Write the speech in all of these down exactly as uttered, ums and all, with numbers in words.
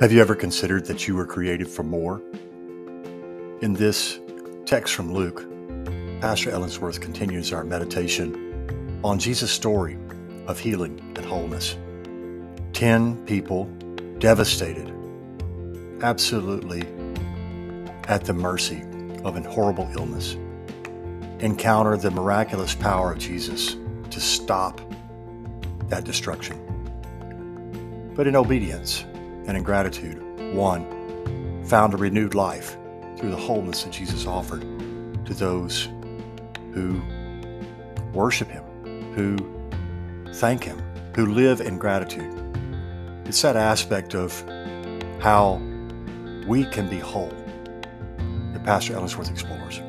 Have you ever considered that you were created for more? In this text from Luke, Pastor Ellensworth continues our meditation on Jesus' story of healing and wholeness. Ten people devastated, absolutely at the mercy of an horrible illness, encounter the miraculous power of Jesus to stop that destruction. But in obedience, and in gratitude, one found a renewed life through the wholeness that Jesus offered to those who worship Him, who thank Him, who live in gratitude. It's that aspect of how we can be whole that Pastor Ellensworth explores.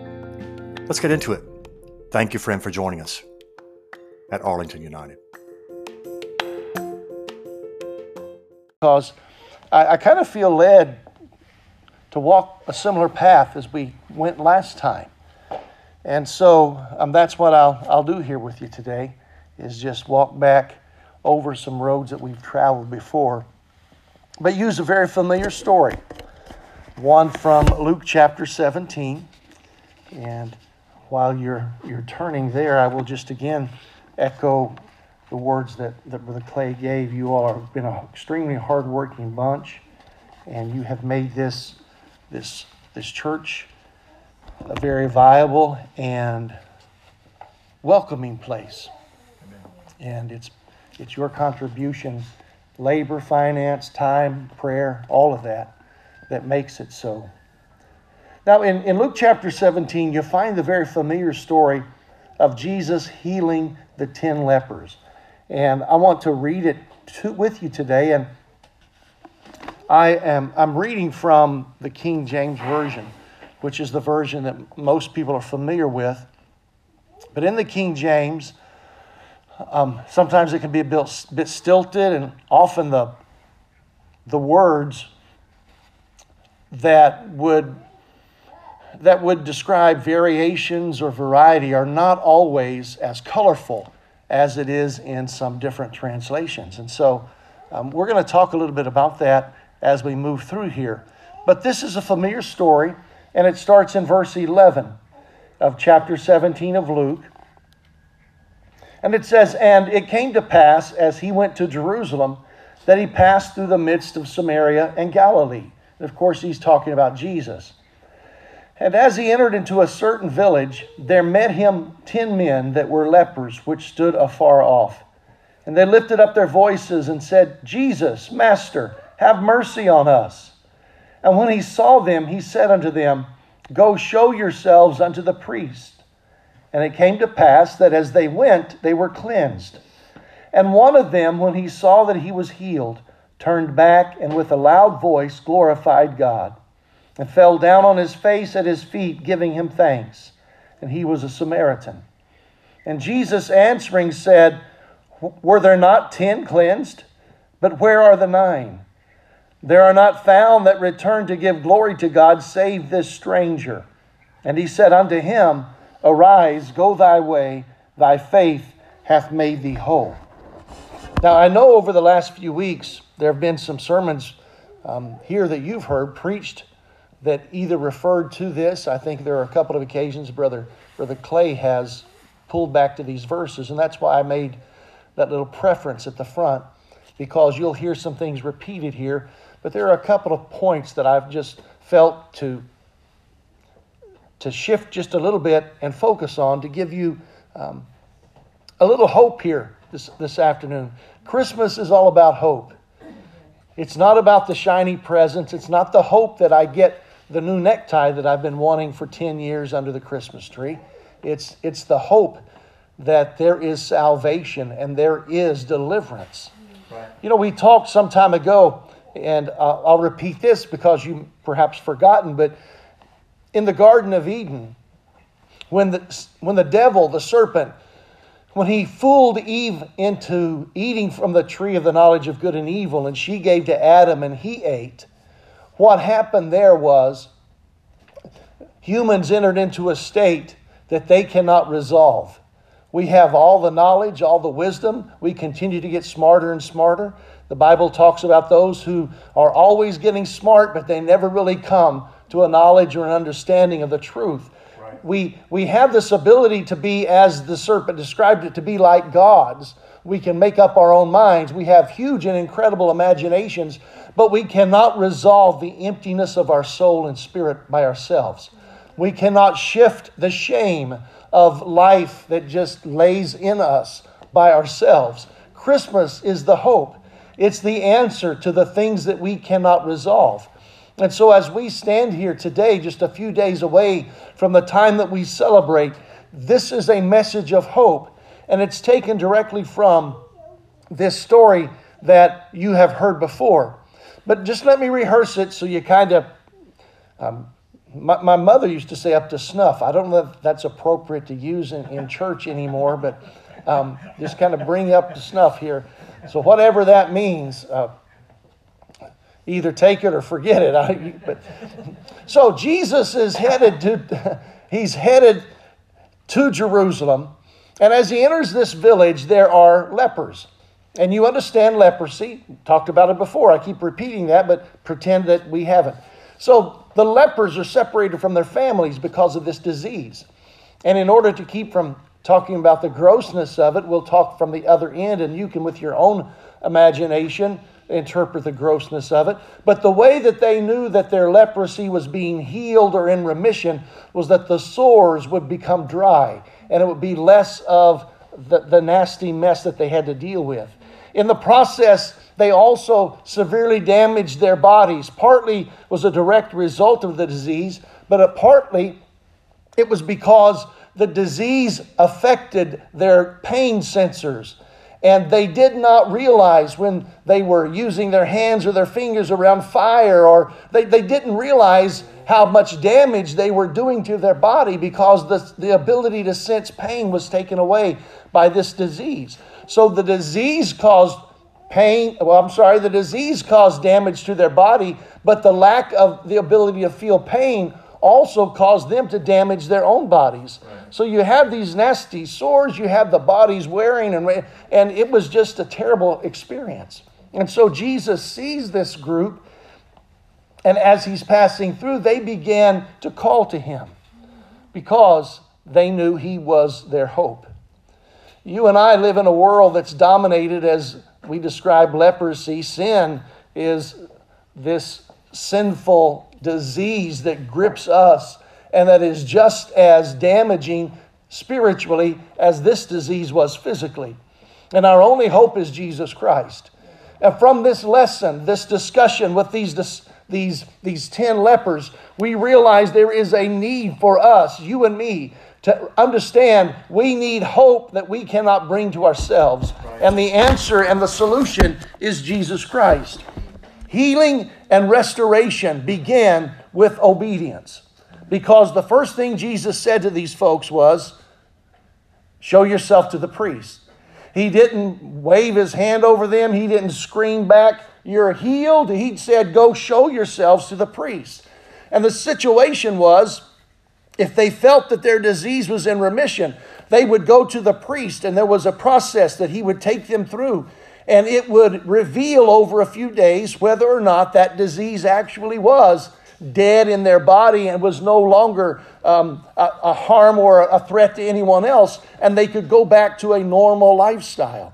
Let's get into it. Thank you, friend, for joining us at Arlington United. Because I, I kind of feel led to walk a similar path as we went last time. And so um, that's what I'll, I'll do here with you today, is just walk back over some roads that we've traveled before, but use a very familiar story, one from Luke chapter seventeen. And while you're, you're turning there, I will just again echo the words that, that Brother Clay gave. You all have been an extremely hardworking bunch, and you have made this, this, this church a very viable and welcoming place. Amen. And it's, it's your contribution, labor, finance, time, prayer, all of that, that makes it so. Now, in, in Luke chapter seventeen, you find the very familiar story of Jesus healing the ten lepers. And I want to read it to, with you today. And I am I'm reading from the King James Version, which is the version that most people are familiar with. But in the King James, um, sometimes it can be a bit, bit stilted, and often the the words that would that would describe variations or variety are not always as colorful as it is in some different translations. And so um, we're going to talk a little bit about that as we move through here. But this is a familiar story, and it starts in verse eleven of chapter seventeen of Luke. And it says, "And it came to pass, as he went to Jerusalem, that he passed through the midst of Samaria and Galilee." And of course, he's talking about Jesus. "And as he entered into a certain village, there met him ten men that were lepers, which stood afar off. And they lifted up their voices and said, 'Jesus, Master, have mercy on us.' And when he saw them, he said unto them, 'Go show yourselves unto the priest.' And it came to pass that as they went, they were cleansed. And one of them, when he saw that he was healed, turned back and with a loud voice glorified God, and fell down on his face at his feet, giving him thanks. And he was a Samaritan. And Jesus answering said, 'Were there not ten cleansed? But where are the nine? There are not found that returned to give glory to God, save this stranger.' And he said unto him, 'Arise, go thy way, thy faith hath made thee whole.'" Now, I know over the last few weeks, there have been some sermons um, here that you've heard preached that either referred to this. I think there are a couple of occasions Brother, Brother Clay has pulled back to these verses, and that's why I made that little preference at the front, because you'll hear some things repeated here. But there are a couple of points that I've just felt to, to shift just a little bit and focus on to give you um, a little hope here this, this afternoon. Christmas is all about hope. It's not about the shiny presents. It's not the hope that I get the new necktie that I've been wanting for ten years under the Christmas tree. It's, it's the hope that there is salvation and there is deliverance. Right. You know, we talked some time ago, and uh, I'll repeat this because you perhaps forgotten, but in the Garden of Eden, when the, when the devil, the serpent, when he fooled Eve into eating from the tree of the knowledge of good and evil, and she gave to Adam and he ate, what happened there was humans entered into a state that they cannot resolve. We have all the knowledge, all the wisdom. We continue to get smarter and smarter. The Bible talks about those who are always getting smart, but they never really come to a knowledge or an understanding of the truth. Right. We, we have this ability to be, as the serpent described it, to be like gods. We can make up our own minds. We have huge and incredible imaginations, but we cannot resolve the emptiness of our soul and spirit by ourselves. We cannot shift the shame of life that just lays in us by ourselves. Christmas is the hope. It's the answer to the things that we cannot resolve. And so as we stand here today, just a few days away from the time that we celebrate, this is a message of hope. And it's taken directly from this story that you have heard before. But just let me rehearse it so you kind of... Um, my, my mother used to say up to snuff. I don't know if that's appropriate to use in, in church anymore, but um, just kind of bring up the snuff here. So whatever that means, uh, either take it or forget it. I, but, so Jesus is headed to... He's headed to Jerusalem. And as he enters this village, there are lepers. And you understand leprosy. Talked about it before. I keep repeating that, but pretend that we haven't. So the lepers are separated from their families because of this disease. And in order to keep from talking about the grossness of it, we'll talk from the other end, and you can, with your own imagination, interpret the grossness of it. But the way that they knew that their leprosy was being healed or in remission was that the sores would become dry, and it would be less of the, the nasty mess that they had to deal with. In the process, they also severely damaged their bodies. Partly was a direct result of the disease, but partly it was because the disease affected their pain sensors. And they did not realize when they were using their hands or their fingers around fire, or they, they didn't realize how much damage they were doing to their body because the, the ability to sense pain was taken away by this disease. So the disease caused pain, well, I'm sorry, the disease caused damage to their body, but the lack of the ability to feel pain also caused them to damage their own bodies. Right. So you have these nasty sores, you have the bodies wearing, and, and it was just a terrible experience. And so Jesus sees this group, and as he's passing through, they began to call to him because they knew he was their hope. You and I live in a world that's dominated, as we describe leprosy. Sin is this sinful disease that grips us and that is just as damaging spiritually as this disease was physically. And our only hope is Jesus Christ. And from this lesson, this discussion with these, these, these ten lepers, we realize there is a need for us, you and me, to understand we need hope that we cannot bring to ourselves. And the answer and the solution is Jesus Christ. Healing and restoration began with obedience, because the first thing Jesus said to these folks was, show yourself to the priest. He didn't wave his hand over them. He didn't scream back, you're healed. He said, go show yourselves to the priest. And the situation was, if they felt that their disease was in remission, they would go to the priest, and there was a process that he would take them through. And it would reveal over a few days whether or not that disease actually was dead in their body and was no longer um, a, a harm or a threat to anyone else, and they could go back to a normal lifestyle.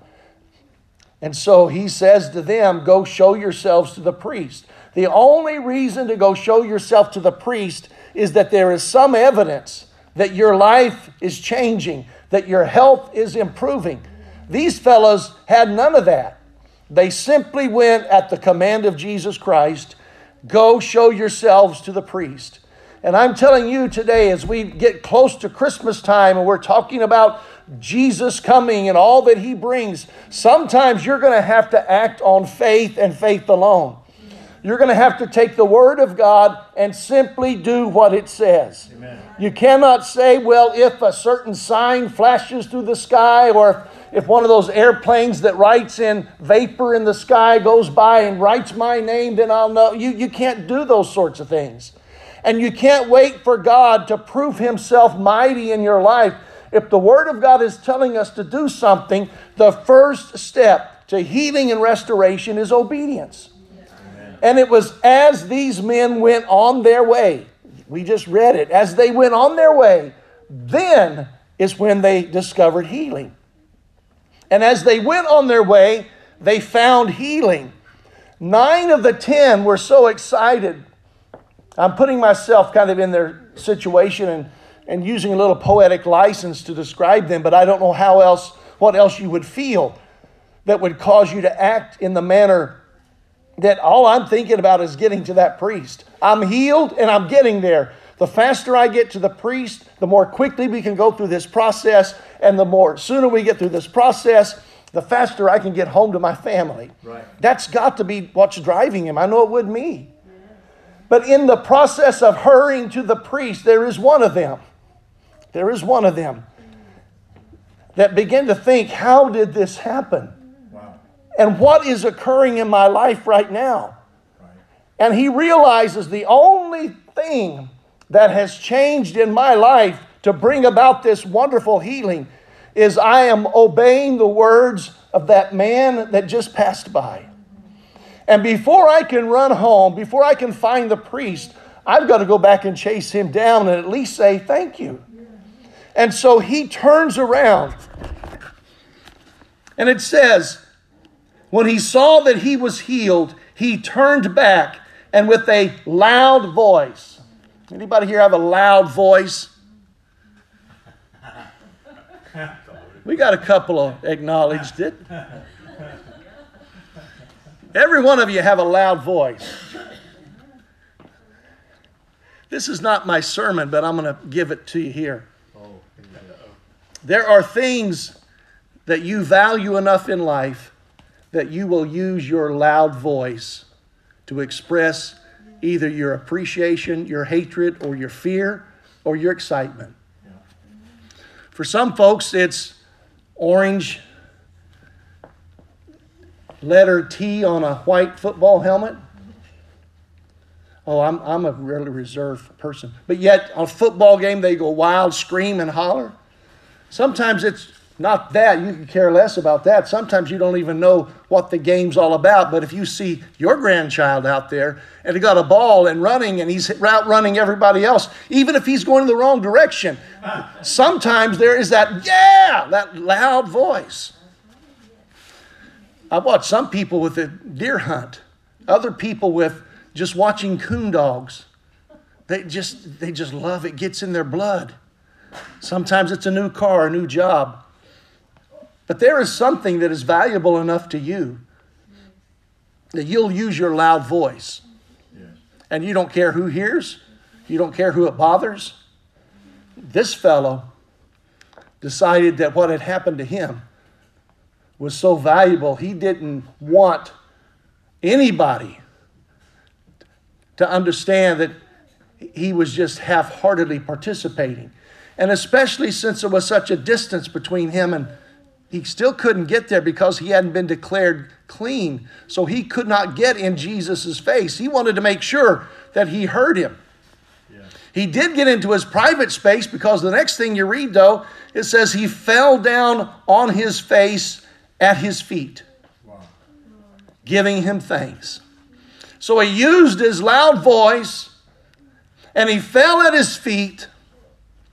And so he says to them, go show yourselves to the priest. The only reason to go show yourself to the priest is that there is some evidence that your life is changing, that your health is improving. These fellows had none of that. They simply went at the command of Jesus Christ, go show yourselves to the priest. And I'm telling you today, as we get close to Christmas time and we're talking about Jesus coming and all that he brings, sometimes you're going to have to act on faith and faith alone. You're going to have to take the Word of God and simply do what it says. Amen. You cannot say, well, if a certain sign flashes through the sky, or if one of those airplanes that writes in vapor in the sky goes by and writes my name, then I'll know. You, you can't do those sorts of things. And you can't wait for God to prove himself mighty in your life If the Word of God is telling us to do something, the first step to healing and restoration is obedience. Amen. And it was as these men went on their way, we just read it, as they went on their way, then is when they discovered healing. And as they went on their way, they found healing. Nine of the ten were so excited. I'm putting myself kind of in their situation and, and using a little poetic license to describe them, but I don't know how else, what else you would feel that would cause you to act in the manner that all I'm thinking about is getting to that priest. I'm healed and I'm getting there. The faster I get to the priest, the more quickly we can go through this process, and the more sooner we get through this process, the faster I can get home to my family. Right. That's got to be what's driving him. I know it would me. But in the process of hurrying to the priest, there is one of them. There is one of them that begin to think, how did this happen? Wow. And what is occurring in my life right now? Right. And he realizes the only thing that has changed in my life to bring about this wonderful healing is I am obeying the words of that man that just passed by. And before I can run home, before I can find the priest, I've got to go back and chase him down and at least say thank you. And so he turns around. And it says, when he saw that he was healed, he turned back, and with a loud voice. Anybody here have a loud voice? We got a couple of acknowledged it. Every one of you have a loud voice. This is not my sermon, but I'm going to give it to you here. There are things that you value enough in life that you will use your loud voice to express either your appreciation, your hatred, or your fear, or your excitement. For some folks, it's orange letter T on a white football helmet. Oh, I'm, I'm a really reserved person. But yet, on a football game, they go wild, scream, and holler. Sometimes it's not that. You can care less about that. Sometimes you don't even know what the game's all about. But if you see your grandchild out there, and he got a ball and running, and he's out running everybody else, even if he's going in the wrong direction, sometimes there is that, yeah, that loud voice. I watched some people with a deer hunt, other people with just watching coon dogs. They just, they just love it. It gets in their blood. Sometimes it's a new car, a new job. But there is something that is valuable enough to you that you'll use your loud voice. Yes. And you don't care who hears. You don't care who it bothers. This fellow decided that what had happened to him was so valuable, he didn't want anybody to understand that he was just half-heartedly participating. And especially since there was such a distance between him, and he still couldn't get there because he hadn't been declared clean. So he could not get in Jesus' face. He wanted to make sure that he heard him. Yeah. He did get into his private space, because the next thing you read, though, it says he fell down on his face at his feet, wow, giving him thanks. So he used his loud voice, and he fell at his feet,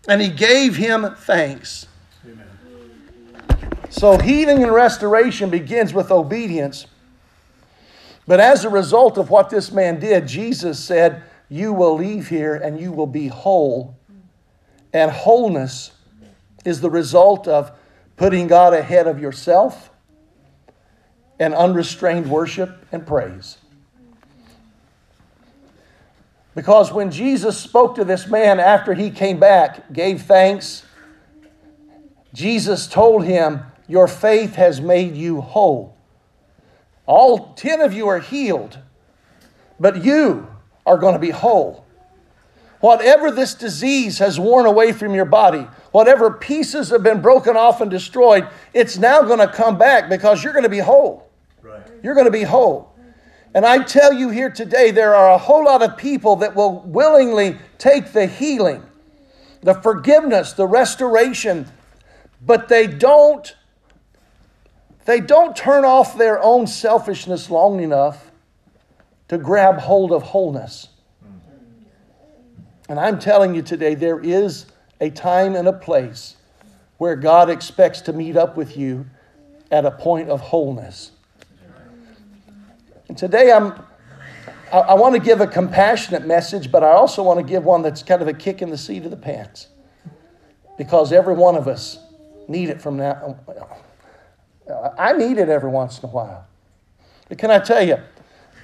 and he gave him thanks. Amen. So healing and restoration begins with obedience. But as a result of what this man did, Jesus said, you will leave here and you will be whole. And wholeness is the result of putting God ahead of yourself and unrestrained worship and praise. Because when Jesus spoke to this man after he came back, gave thanks, Jesus told him, your faith has made you whole. All ten of you are healed, but you are going to be whole. Whatever this disease has worn away from your body, whatever pieces have been broken off and destroyed, it's now going to come back because you're going to be whole. Right. You're going to be whole. And I tell you here today, there are a whole lot of people that will willingly take the healing, the forgiveness, the restoration But they don't, they don't turn off their own selfishness long enough to grab hold of wholeness. And I'm telling you today, there is a time and a place where God expects to meet up with you at a point of wholeness. And today I'm, I, I want to give a compassionate message, but I also want to give one that's kind of a kick in the seat of the pants, because every one of us need it from now. I need it every once in a while. But can I tell you,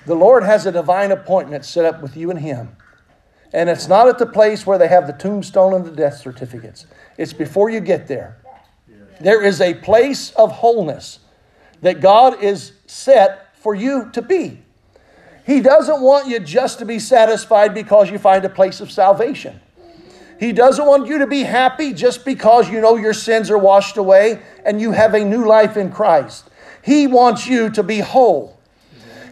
the Lord has a divine appointment set up with you and Him. And it's not at the place where they have the tombstone and the death certificates. It's before you get there. There is a place of wholeness that God is set for you to be. He doesn't want you just to be satisfied because you find a place of salvation. He doesn't want you to be happy just because you know your sins are washed away and you have a new life in Christ. He wants you to be whole.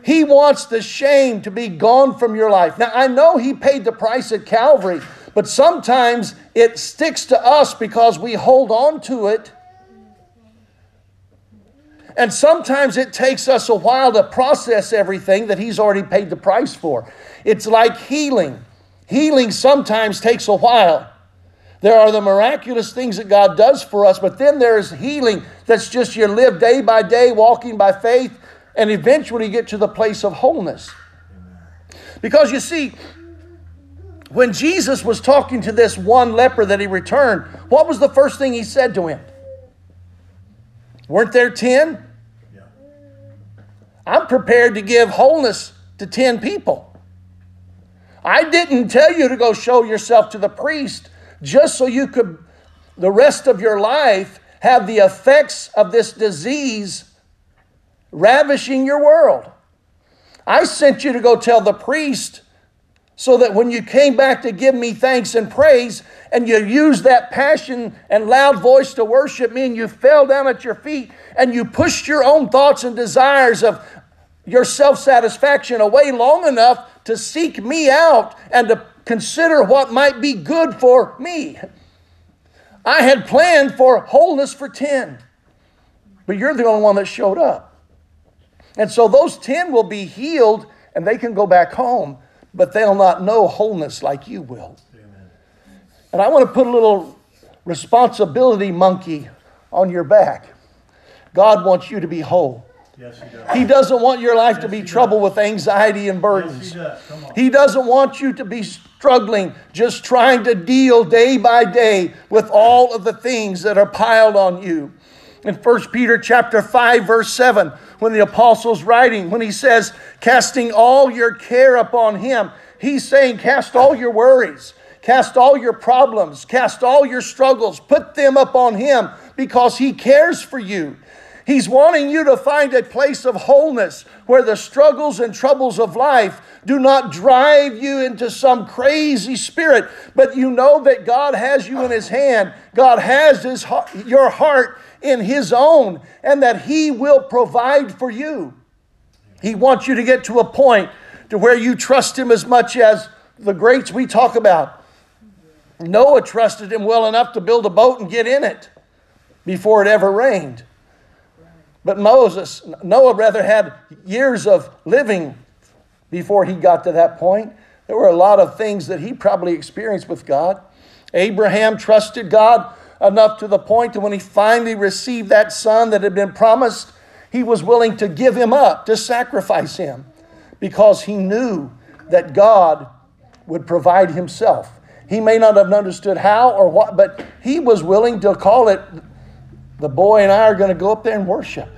He wants the shame to be gone from your life. Now, I know He paid the price at Calvary, but sometimes it sticks to us because we hold on to it. And sometimes it takes us a while to process everything that He's already paid the price for. It's like healing. Healing sometimes takes a while. There are the miraculous things that God does for us, but then there is healing that's just you live day by day, walking by faith, and eventually get to the place of wholeness. Because you see, when Jesus was talking to this one leper that he returned, what was the first thing He said to him? Weren't there ten? Yeah. I'm prepared to give wholeness to ten people. I didn't tell you to go show yourself to the priest just so you could, the rest of your life, have the effects of this disease ravishing your world. I sent you to go tell the priest so that when you came back to give Me thanks and praise, and you used that passion and loud voice to worship Me, and you fell down at your feet and you pushed your own thoughts and desires of your self-satisfaction away long enough to seek Me out and to consider what might be good for Me. I had planned for wholeness for ten, but you're the only one that showed up. And so those ten will be healed and they can go back home, but they'll not know wholeness like you will. Amen. And I want to put a little responsibility monkey on your back. God wants you to be whole. Yes, He does. He doesn't want your life yes, to be troubled does. with anxiety and burdens. Yes, He does. Come on. He doesn't want you to be struggling, just trying to deal day by day with all of the things that are piled on you. In First Peter chapter five, verse seven, when the apostle's writing, when he says, casting all your care upon Him, he's saying, cast all your worries, cast all your problems, cast all your struggles, put them upon Him, because He cares for you. He's wanting you to find a place of wholeness where the struggles and troubles of life do not drive you into some crazy spirit, but you know that God has you in His hand. God has his, your heart in His own, and that He will provide for you. He wants you to get to a point to where you trust Him as much as the greats we talk about. Noah trusted Him well enough to build a boat and get in it before it ever rained. But Moses, Noah rather, had years of living before he got to that point. There were a lot of things that he probably experienced with God. Abraham trusted God enough to the point that when he finally received that son that had been promised, he was willing to give him up, to sacrifice him, because he knew that God would provide Himself. He may not have understood how or what, but he was willing to call it. The boy and I are going to go up there and worship.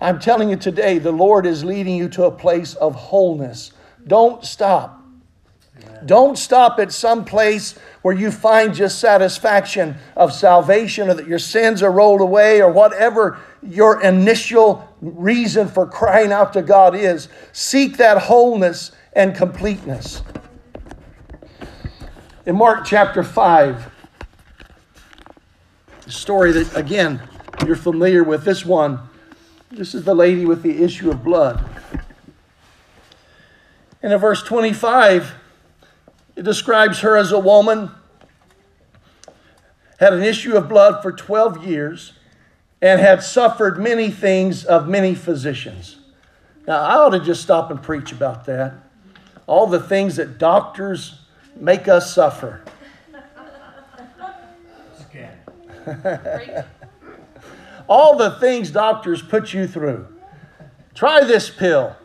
I'm telling you today, the Lord is leading you to a place of wholeness. Don't stop. Amen. Don't stop at some place where you find just satisfaction of salvation, or that your sins are rolled away, or whatever your initial reason for crying out to God is. Seek that wholeness and completeness. In Mark chapter five, story that, again, you're familiar with. This one, this is the lady with the issue of blood. And in verse twenty-five, it describes her as a woman had an issue of blood for twelve years, and had suffered many things of many physicians. Now, I ought to just stop and preach about that. All the things that doctors make us suffer. All the things doctors put you through. Try this pill.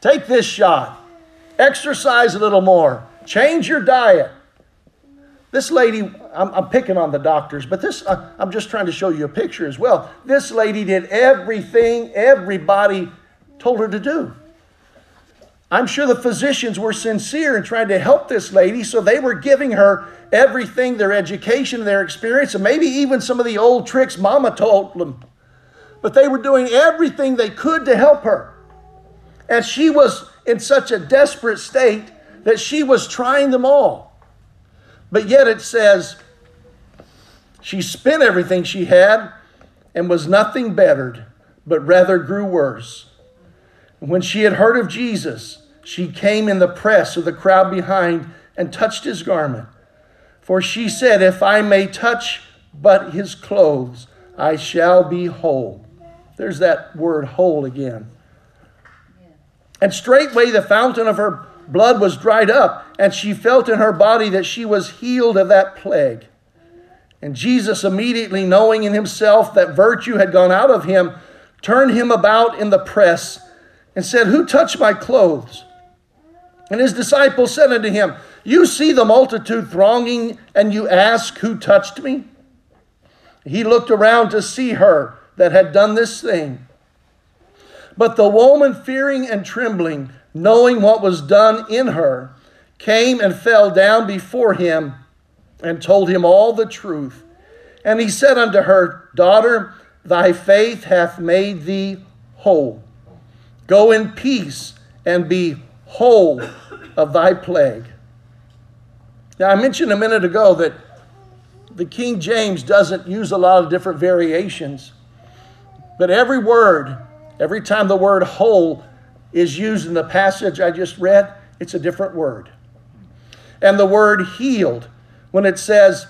Take this shot. Exercise a little more. Change your diet. This lady, I'm, I'm picking on the doctors, but this, I, I'm just trying to show you a picture as well. This lady did everything everybody told her to do. I'm sure the physicians were sincere in trying to help this lady, so they were giving her everything, their education, their experience, and maybe even some of the old tricks Mama told them. But they were doing everything they could to help her. And she was in such a desperate state that she was trying them all. But yet it says she spent everything she had and was nothing bettered, but rather grew worse. When she had heard of Jesus, she came in the press of the crowd behind and touched his garment. For she said, if I may touch but his clothes, I shall be whole. There's that word whole again. And straightway the fountain of her blood was dried up, and she felt in her body that she was healed of that plague. And Jesus, immediately knowing in himself that virtue had gone out of him, turned him about in the press and said, who touched my clothes? And his disciples said unto him, you see the multitude thronging, and you ask, who touched me? He looked around to see her that had done this thing. But the woman, fearing and trembling, knowing what was done in her, came and fell down before him and told him all the truth. And he said unto her, daughter, thy faith hath made thee whole. Go in peace and be whole of thy plague. Now, I mentioned a minute ago that the King James doesn't use a lot of different variations, but every word, every time the word whole is used in the passage I just read, it's a different word. And the word healed, when it says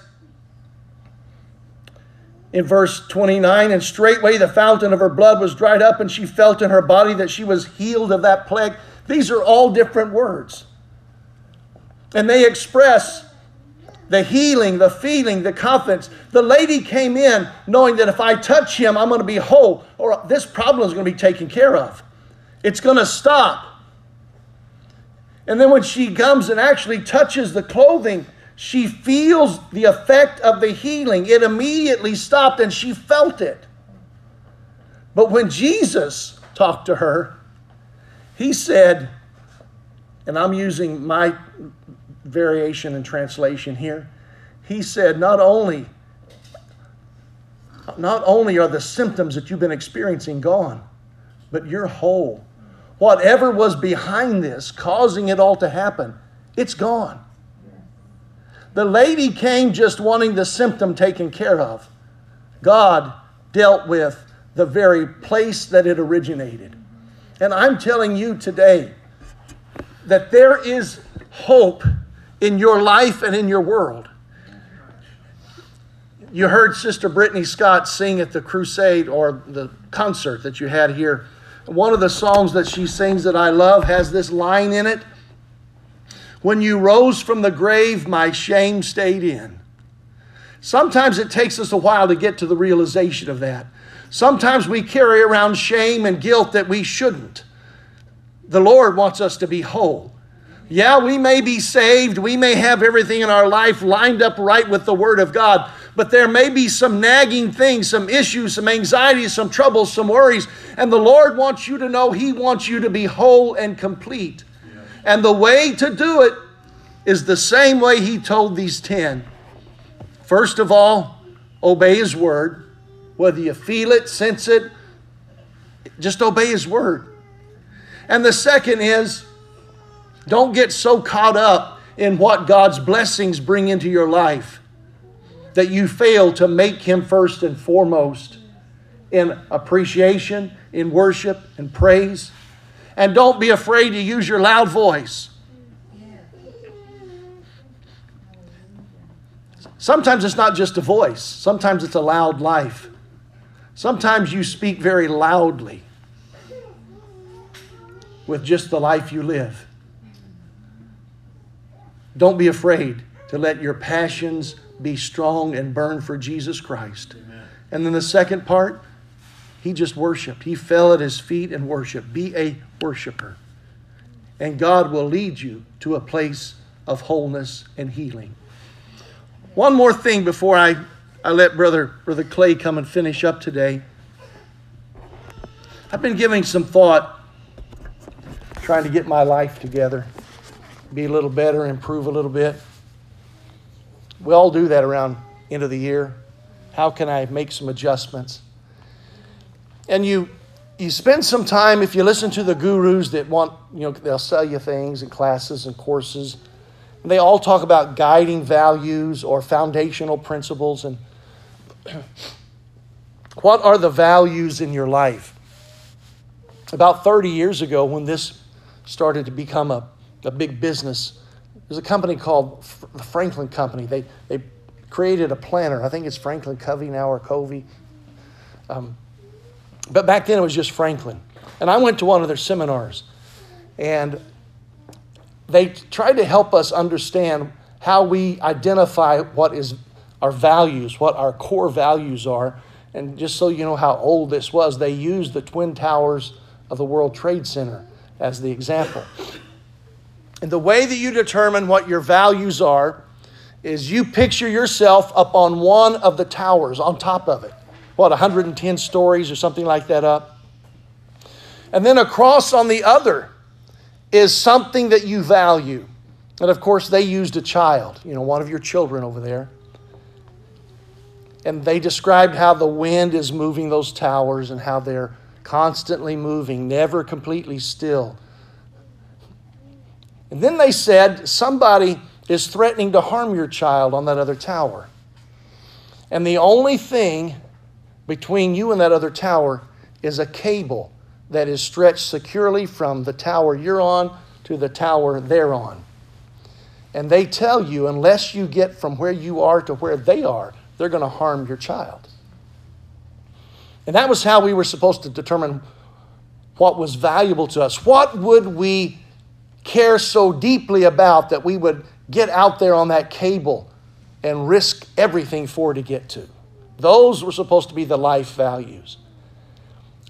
in verse twenty-nine, and straightway the fountain of her blood was dried up, and she felt in her body that she was healed of that plague. These are all different words. And they express the healing, the feeling, the confidence. The lady came in knowing that if I touch him, I'm going to be whole, or this problem is going to be taken care of. It's going to stop. And then when she comes and actually touches the clothing, she feels the effect of the healing. It immediately stopped, and she felt it. But when Jesus talked to her, he said, and I'm using my variation and translation here, he said, not only, not only are the symptoms that you've been experiencing gone, but you're whole. Whatever was behind this, causing it all to happen, it's gone. The lady came just wanting the symptom taken care of. God dealt with the very place that it originated. And I'm telling you today that there is hope in your life and in your world. You heard Sister Brittany Scott sing at the crusade or the concert that you had here. One of the songs that she sings that I love has this line in it. When you rose from the grave, my shame stayed in. Sometimes it takes us a while to get to the realization of that. Sometimes we carry around shame and guilt that we shouldn't. The Lord wants us to be whole. Yeah, we may be saved. We may have everything in our life lined up right with the Word of God. But there may be some nagging things, some issues, some anxieties, some troubles, some worries. And the Lord wants you to know He wants you to be whole and complete. And the way to do it is the same way he told these ten. First of all, obey his word. Whether you feel it, sense it, just obey his word. And the second is, don't get so caught up in what God's blessings bring into your life that you fail to make him first and foremost in appreciation, in worship, in praise. And don't be afraid to use your loud voice. Sometimes it's not just a voice. Sometimes it's a loud life. Sometimes you speak very loudly with just the life you live. Don't be afraid to let your passions be strong and burn for Jesus Christ. Amen. And then the second part, he just worshiped. He fell at his feet and worshiped. Be a worshiper. And God will lead you to a place of wholeness and healing. One more thing before I, I let Brother, Brother Clay come and finish up today. I've been giving some thought, trying to get my life together, be a little better, improve a little bit. We all do that around end of the year. How can I make some adjustments? And you you spend some time, if you listen to the gurus that want, you know, they'll sell you things and classes and courses. And they all talk about guiding values or foundational principles. And what are the values in your life? About thirty years ago, when this started to become a, a big business, there's a company called the Franklin Company. They they created a planner. I think it's Franklin Covey now or Covey. Um, but back then it was just Franklin. And I went to one of their seminars. And they tried to help us understand how we identify what is our values, what our core values are. And just so you know how old this was, they used the Twin Towers of the World Trade Center as the example. And the way that you determine what your values are is you picture yourself up on one of the towers, on top of it. What, one hundred ten stories or something like that up? And then across on the other is something that you value. And of course, they used a child, you know, one of your children over there. And they described how the wind is moving those towers and how they're constantly moving, never completely still. And then they said, somebody is threatening to harm your child on that other tower. And the only thing between you and that other tower is a cable that is stretched securely from the tower you're on to the tower they're on. And they tell you, unless you get from where you are to where they are, they're going to harm your child. And that was how we were supposed to determine what was valuable to us. What would we care so deeply about that we would get out there on that cable and risk everything for to get to? Those were supposed to be the life values.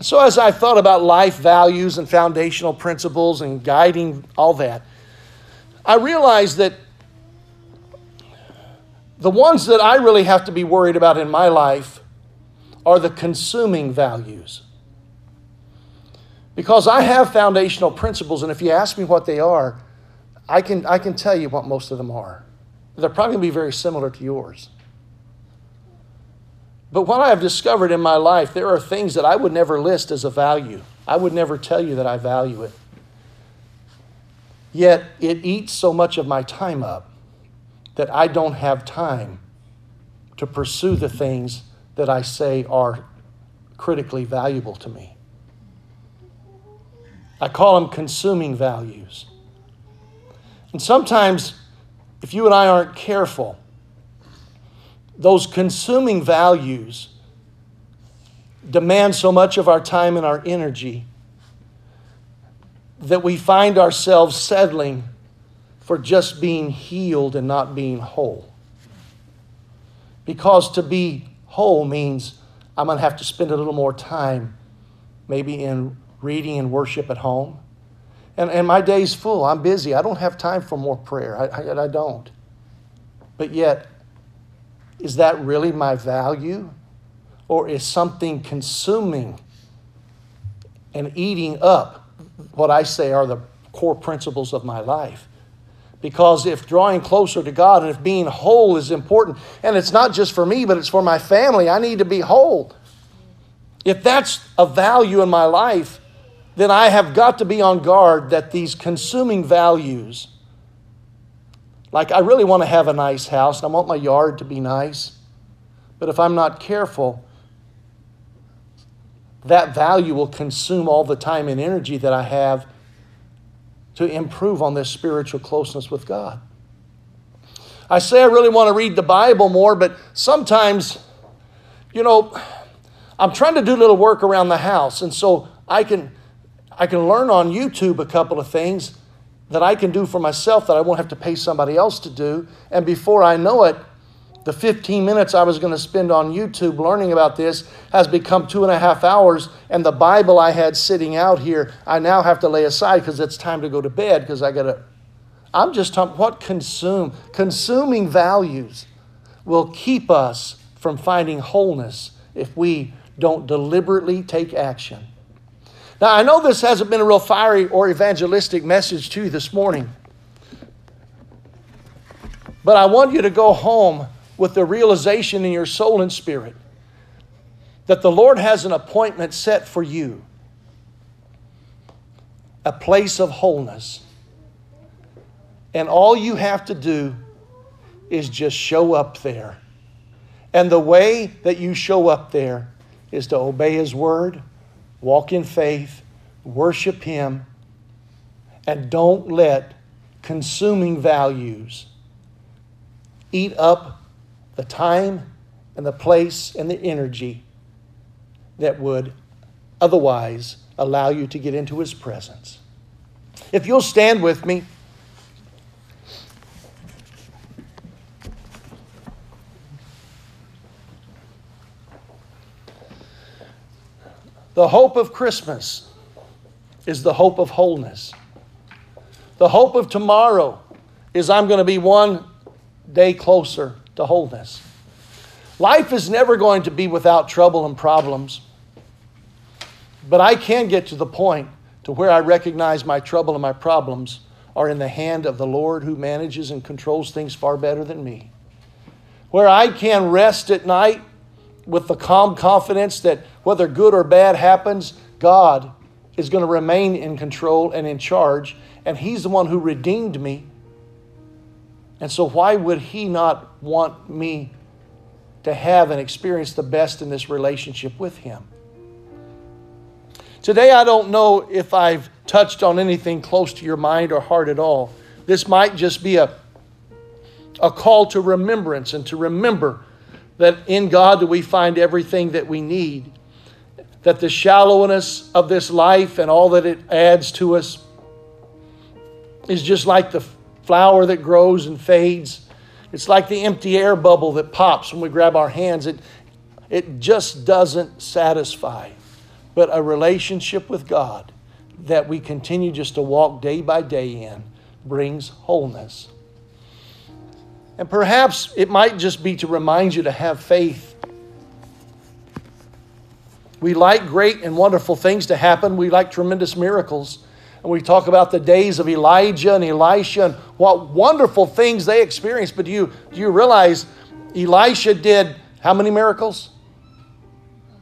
So as I thought about life values and foundational principles and guiding all that, I realized that the ones that I really have to be worried about in my life are the consuming values. Because I have foundational principles, and if you ask me what they are, I can, I can tell you what most of them are. They're probably going to be very similar to yours. But what I have discovered in my life, there are things that I would never list as a value. I would never tell you that I value it. Yet it eats so much of my time up that I don't have time to pursue the things that I say are critically valuable to me. I call them consuming values. And sometimes, if you and I aren't careful, those consuming values demand so much of our time and our energy that we find ourselves settling for just being healed and not being whole. Because to be whole means I'm going to have to spend a little more time maybe in reading and worship at home. And, and my day's full. I'm busy. I don't have time for more prayer. I, I, I don't. But yet, is that really my value? Or is something consuming and eating up what I say are the core principles of my life? Because if drawing closer to God and if being whole is important, and it's not just for me, but it's for my family, I need to be whole. If that's a value in my life, then I have got to be on guard that these consuming values, like I really want to have a nice house, and I want my yard to be nice, but if I'm not careful, that value will consume all the time and energy that I have to improve on this spiritual closeness with God. I say I really want to read the Bible more, but sometimes, you know, I'm trying to do little work around the house. And so I can, I can learn on YouTube a couple of things that I can do for myself that I won't have to pay somebody else to do. And before I know it, the fifteen minutes I was going to spend on YouTube learning about this has become two and a half hours. And the Bible I had sitting out here, I now have to lay aside because it's time to go to bed because I got to. I'm just talking what consume. Consuming values will keep us from finding wholeness if we don't deliberately take action. Now, I know this hasn't been a real fiery or evangelistic message to you this morning, but I want you to go home with the realization in your soul and spirit that the Lord has an appointment set for you, a place of wholeness. And all you have to do is just show up there. And the way that you show up there is to obey His word, walk in faith, worship Him, and don't let consuming values eat up the time and the place and the energy that would otherwise allow you to get into His presence. If you'll stand with me, the hope of Christmas is the hope of wholeness. The hope of tomorrow is I'm going to be one day closer to wholeness. Life is never going to be without trouble and problems. But I can get to the point to where I recognize my trouble and my problems are in the hand of the Lord who manages and controls things far better than me. Where I can rest at night with the calm confidence that whether good or bad happens, God is going to remain in control and in charge. And He's the one who redeemed me. And so why would He not want me to have and experience the best in this relationship with Him? Today, I don't know if I've touched on anything close to your mind or heart at all. This might just be a, a call to remembrance and to remember that in God do we find everything that we need, that the shallowness of this life and all that it adds to us is just like the flower that grows and fades. It's like the empty air bubble that pops when we grab our hands. It, it just doesn't satisfy. But a relationship with God that we continue just to walk day by day in brings wholeness. And perhaps it might just be to remind you to have faith. We like great and wonderful things to happen. We like tremendous miracles. And we talk about the days of Elijah and Elisha and what wonderful things they experienced. But do you, do you realize Elisha did how many miracles?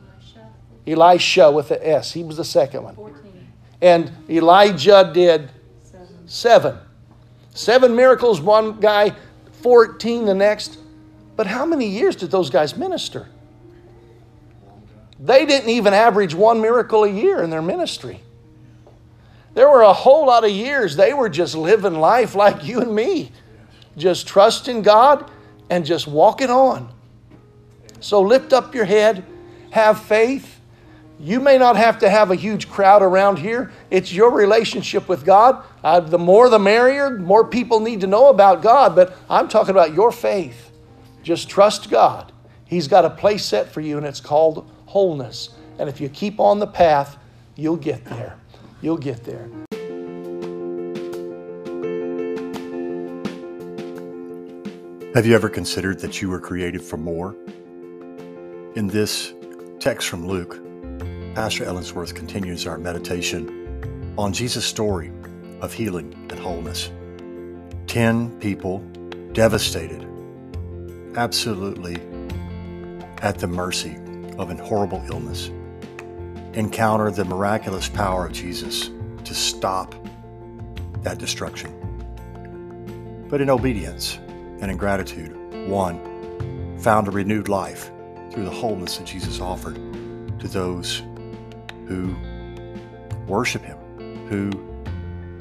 Elisha. Elisha with an S. He was the second one. fourteen. And Elijah did seven. Seven. Seven miracles, one guy. fourteen the next. But how many years did those guys minister? They didn't even average one miracle a year in their ministry. There were a whole lot of years they were just living life like you and me, just trusting God and just walking on. So lift up your head, have faith. You may not have to have a huge crowd around here. It's your relationship with God. Uh, the more the merrier. More people need to know about God. But I'm talking about your faith. Just trust God. He's got a place set for you, and it's called wholeness. And if you keep on the path, you'll get there. You'll get there. Have you ever considered that you were created for more? In this text from Luke, Pastor Ellensworth continues our meditation on Jesus' story of healing and wholeness. Ten people devastated, absolutely at the mercy of an horrible illness, encounter the miraculous power of Jesus to stop that destruction. But in obedience and in gratitude, one found a renewed life through the wholeness that Jesus offered to those who worship Him, who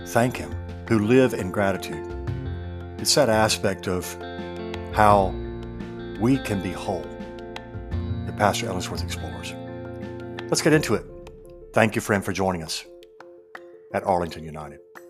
thank Him, who live in gratitude. It's that aspect of how we can be whole, that Pastor Ellingsworth explores. Let's get into it. Thank you, friend, for joining us at Arlington United.